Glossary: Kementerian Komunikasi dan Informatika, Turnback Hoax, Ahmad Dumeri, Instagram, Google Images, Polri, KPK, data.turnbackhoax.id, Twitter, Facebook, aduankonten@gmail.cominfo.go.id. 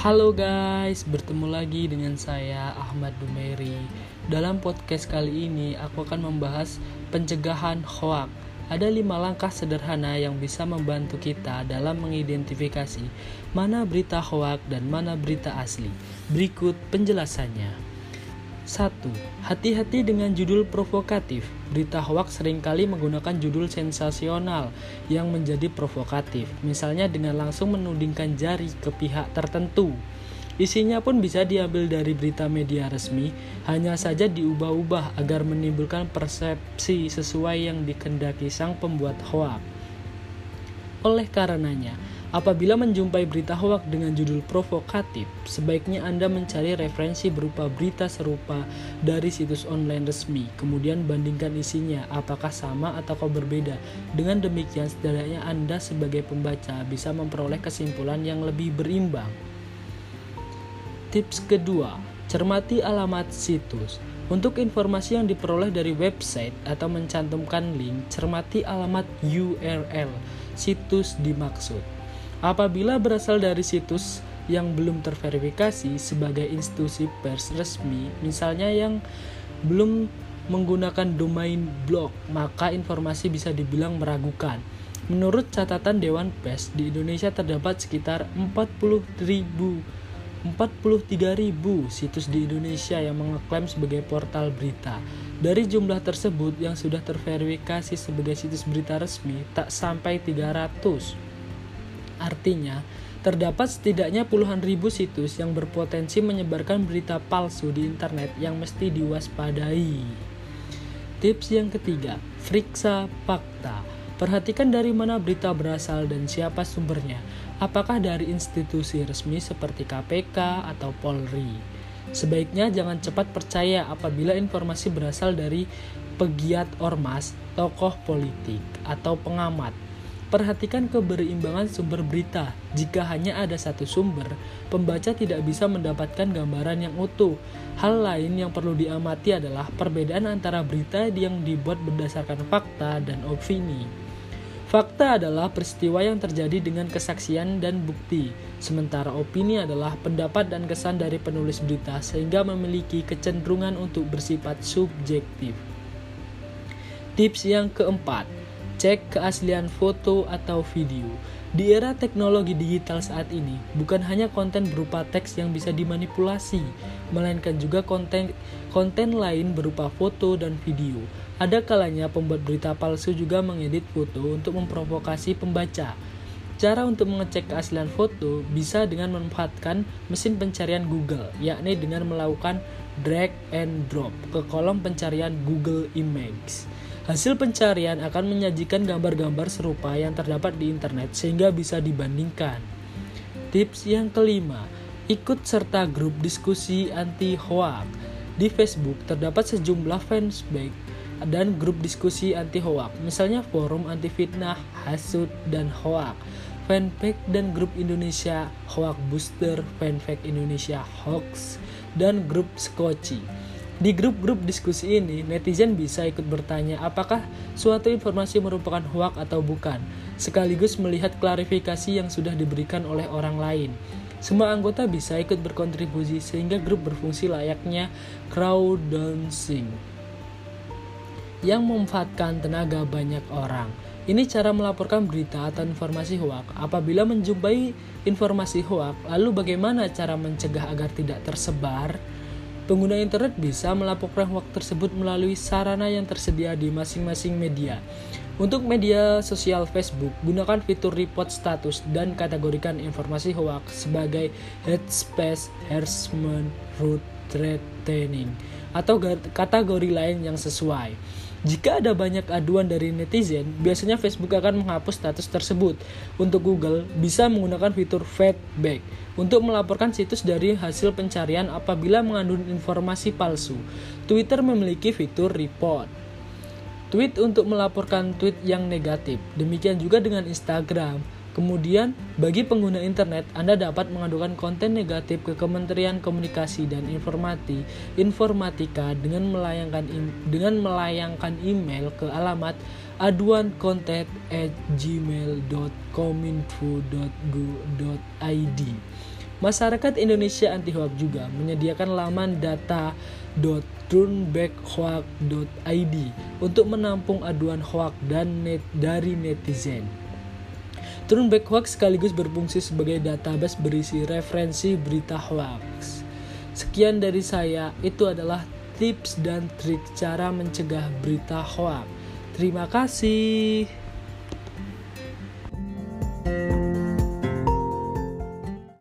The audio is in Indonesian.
Halo guys, bertemu lagi dengan saya Ahmad Dumeri. Dalam podcast kali ini aku akan membahas pencegahan hoax. Ada 5 langkah sederhana yang bisa membantu kita dalam mengidentifikasi mana berita hoax dan mana berita asli. Berikut penjelasannya. 1. Hati-hati dengan judul provokatif. Berita hoax seringkali menggunakan judul sensasional yang menjadi provokatif, misalnya dengan langsung menudingkan jari ke pihak tertentu. Isinya pun bisa diambil dari berita media resmi, hanya saja diubah-ubah agar menimbulkan persepsi sesuai yang dikehendaki sang pembuat hoax. Oleh karenanya, apabila menjumpai berita hoax dengan judul provokatif, sebaiknya Anda mencari referensi berupa berita serupa dari situs online resmi, kemudian bandingkan isinya, apakah sama atau berbeda. Dengan demikian, setidaknya Anda sebagai pembaca bisa memperoleh kesimpulan yang lebih berimbang. Tips kedua, cermati alamat situs. Untuk informasi yang diperoleh dari website atau mencantumkan link, cermati alamat URL situs dimaksud. Apabila berasal dari situs yang belum terverifikasi sebagai institusi pers resmi, misalnya yang belum menggunakan domain blog, maka informasi bisa dibilang meragukan. Menurut catatan Dewan Pers, di Indonesia terdapat sekitar 43.000 situs di Indonesia yang mengeklaim sebagai portal berita. Dari jumlah tersebut, yang sudah terverifikasi sebagai situs berita resmi tak sampai 300. Artinya, terdapat setidaknya puluhan ribu situs yang berpotensi menyebarkan berita palsu di internet yang mesti diwaspadai. Tips yang ketiga, periksa fakta. Perhatikan dari mana berita berasal dan siapa sumbernya. Apakah dari institusi resmi seperti KPK atau Polri? Sebaiknya jangan cepat percaya apabila informasi berasal dari pegiat ormas, tokoh politik, atau pengamat. Perhatikan kebereimbangan sumber berita. Jika hanya ada satu sumber, pembaca tidak bisa mendapatkan gambaran yang utuh. Hal lain yang perlu diamati adalah perbedaan antara berita yang dibuat berdasarkan fakta dan opini. Fakta adalah peristiwa yang terjadi dengan kesaksian dan bukti, sementara opini adalah pendapat dan kesan dari penulis berita sehingga memiliki kecenderungan untuk bersifat subjektif. Tips yang keempat, cek keaslian foto atau video. Di era teknologi digital saat ini, bukan hanya konten berupa teks yang bisa dimanipulasi, melainkan juga konten lain berupa foto dan video. Ada kalanya pembuat berita palsu juga mengedit foto untuk memprovokasi pembaca. Cara untuk mengecek keaslian foto bisa dengan memanfaatkan mesin pencarian Google, yakni dengan melakukan drag and drop ke kolom pencarian Google Images. Hasil pencarian akan menyajikan gambar-gambar serupa yang terdapat di internet sehingga bisa dibandingkan. Tips yang kelima, ikut serta grup diskusi anti hoax. Di Facebook terdapat sejumlah fanpage dan grup diskusi anti hoax, misalnya forum anti fitnah, hasut, dan hoax, fanpage dan grup Indonesia Hoax Booster, fanpage Indonesia Hoax, dan grup Skoci. Di grup-grup diskusi ini, netizen bisa ikut bertanya apakah suatu informasi merupakan hoax atau bukan, sekaligus melihat klarifikasi yang sudah diberikan oleh orang lain. Semua anggota bisa ikut berkontribusi sehingga grup berfungsi layaknya crowdsourcing yang memanfaatkan tenaga banyak orang. Ini cara melaporkan berita atau informasi hoax. Apabila menjumpai informasi hoax, lalu bagaimana cara mencegah agar tidak tersebar? Pengguna internet bisa melaporkan hoax tersebut melalui sarana yang tersedia di masing-masing media. Untuk media sosial Facebook, gunakan fitur report status dan kategorikan informasi hoax sebagai headspace, harassment, rude, threatening, atau kategori lain yang sesuai. Jika ada banyak aduan dari netizen, biasanya Facebook akan menghapus status tersebut. Untuk Google, bisa menggunakan fitur feedback untuk melaporkan situs dari hasil pencarian apabila mengandung informasi palsu. Twitter memiliki fitur report tweet untuk melaporkan tweet yang negatif. Demikian juga dengan Instagram. Kemudian, bagi pengguna internet, Anda dapat mengadukan konten negatif ke Kementerian Komunikasi dan Informatika dengan melayangkan email ke alamat aduankonten@gmail.cominfo.go.id. Masyarakat Indonesia Anti Hoax juga menyediakan laman data.turnbackhoax.id untuk menampung aduan hoax dan dari netizen. Turnback Hoax sekaligus berfungsi sebagai database berisi referensi berita hoax. Sekian dari saya, itu adalah tips dan trik cara mencegah berita hoax. Terima kasih.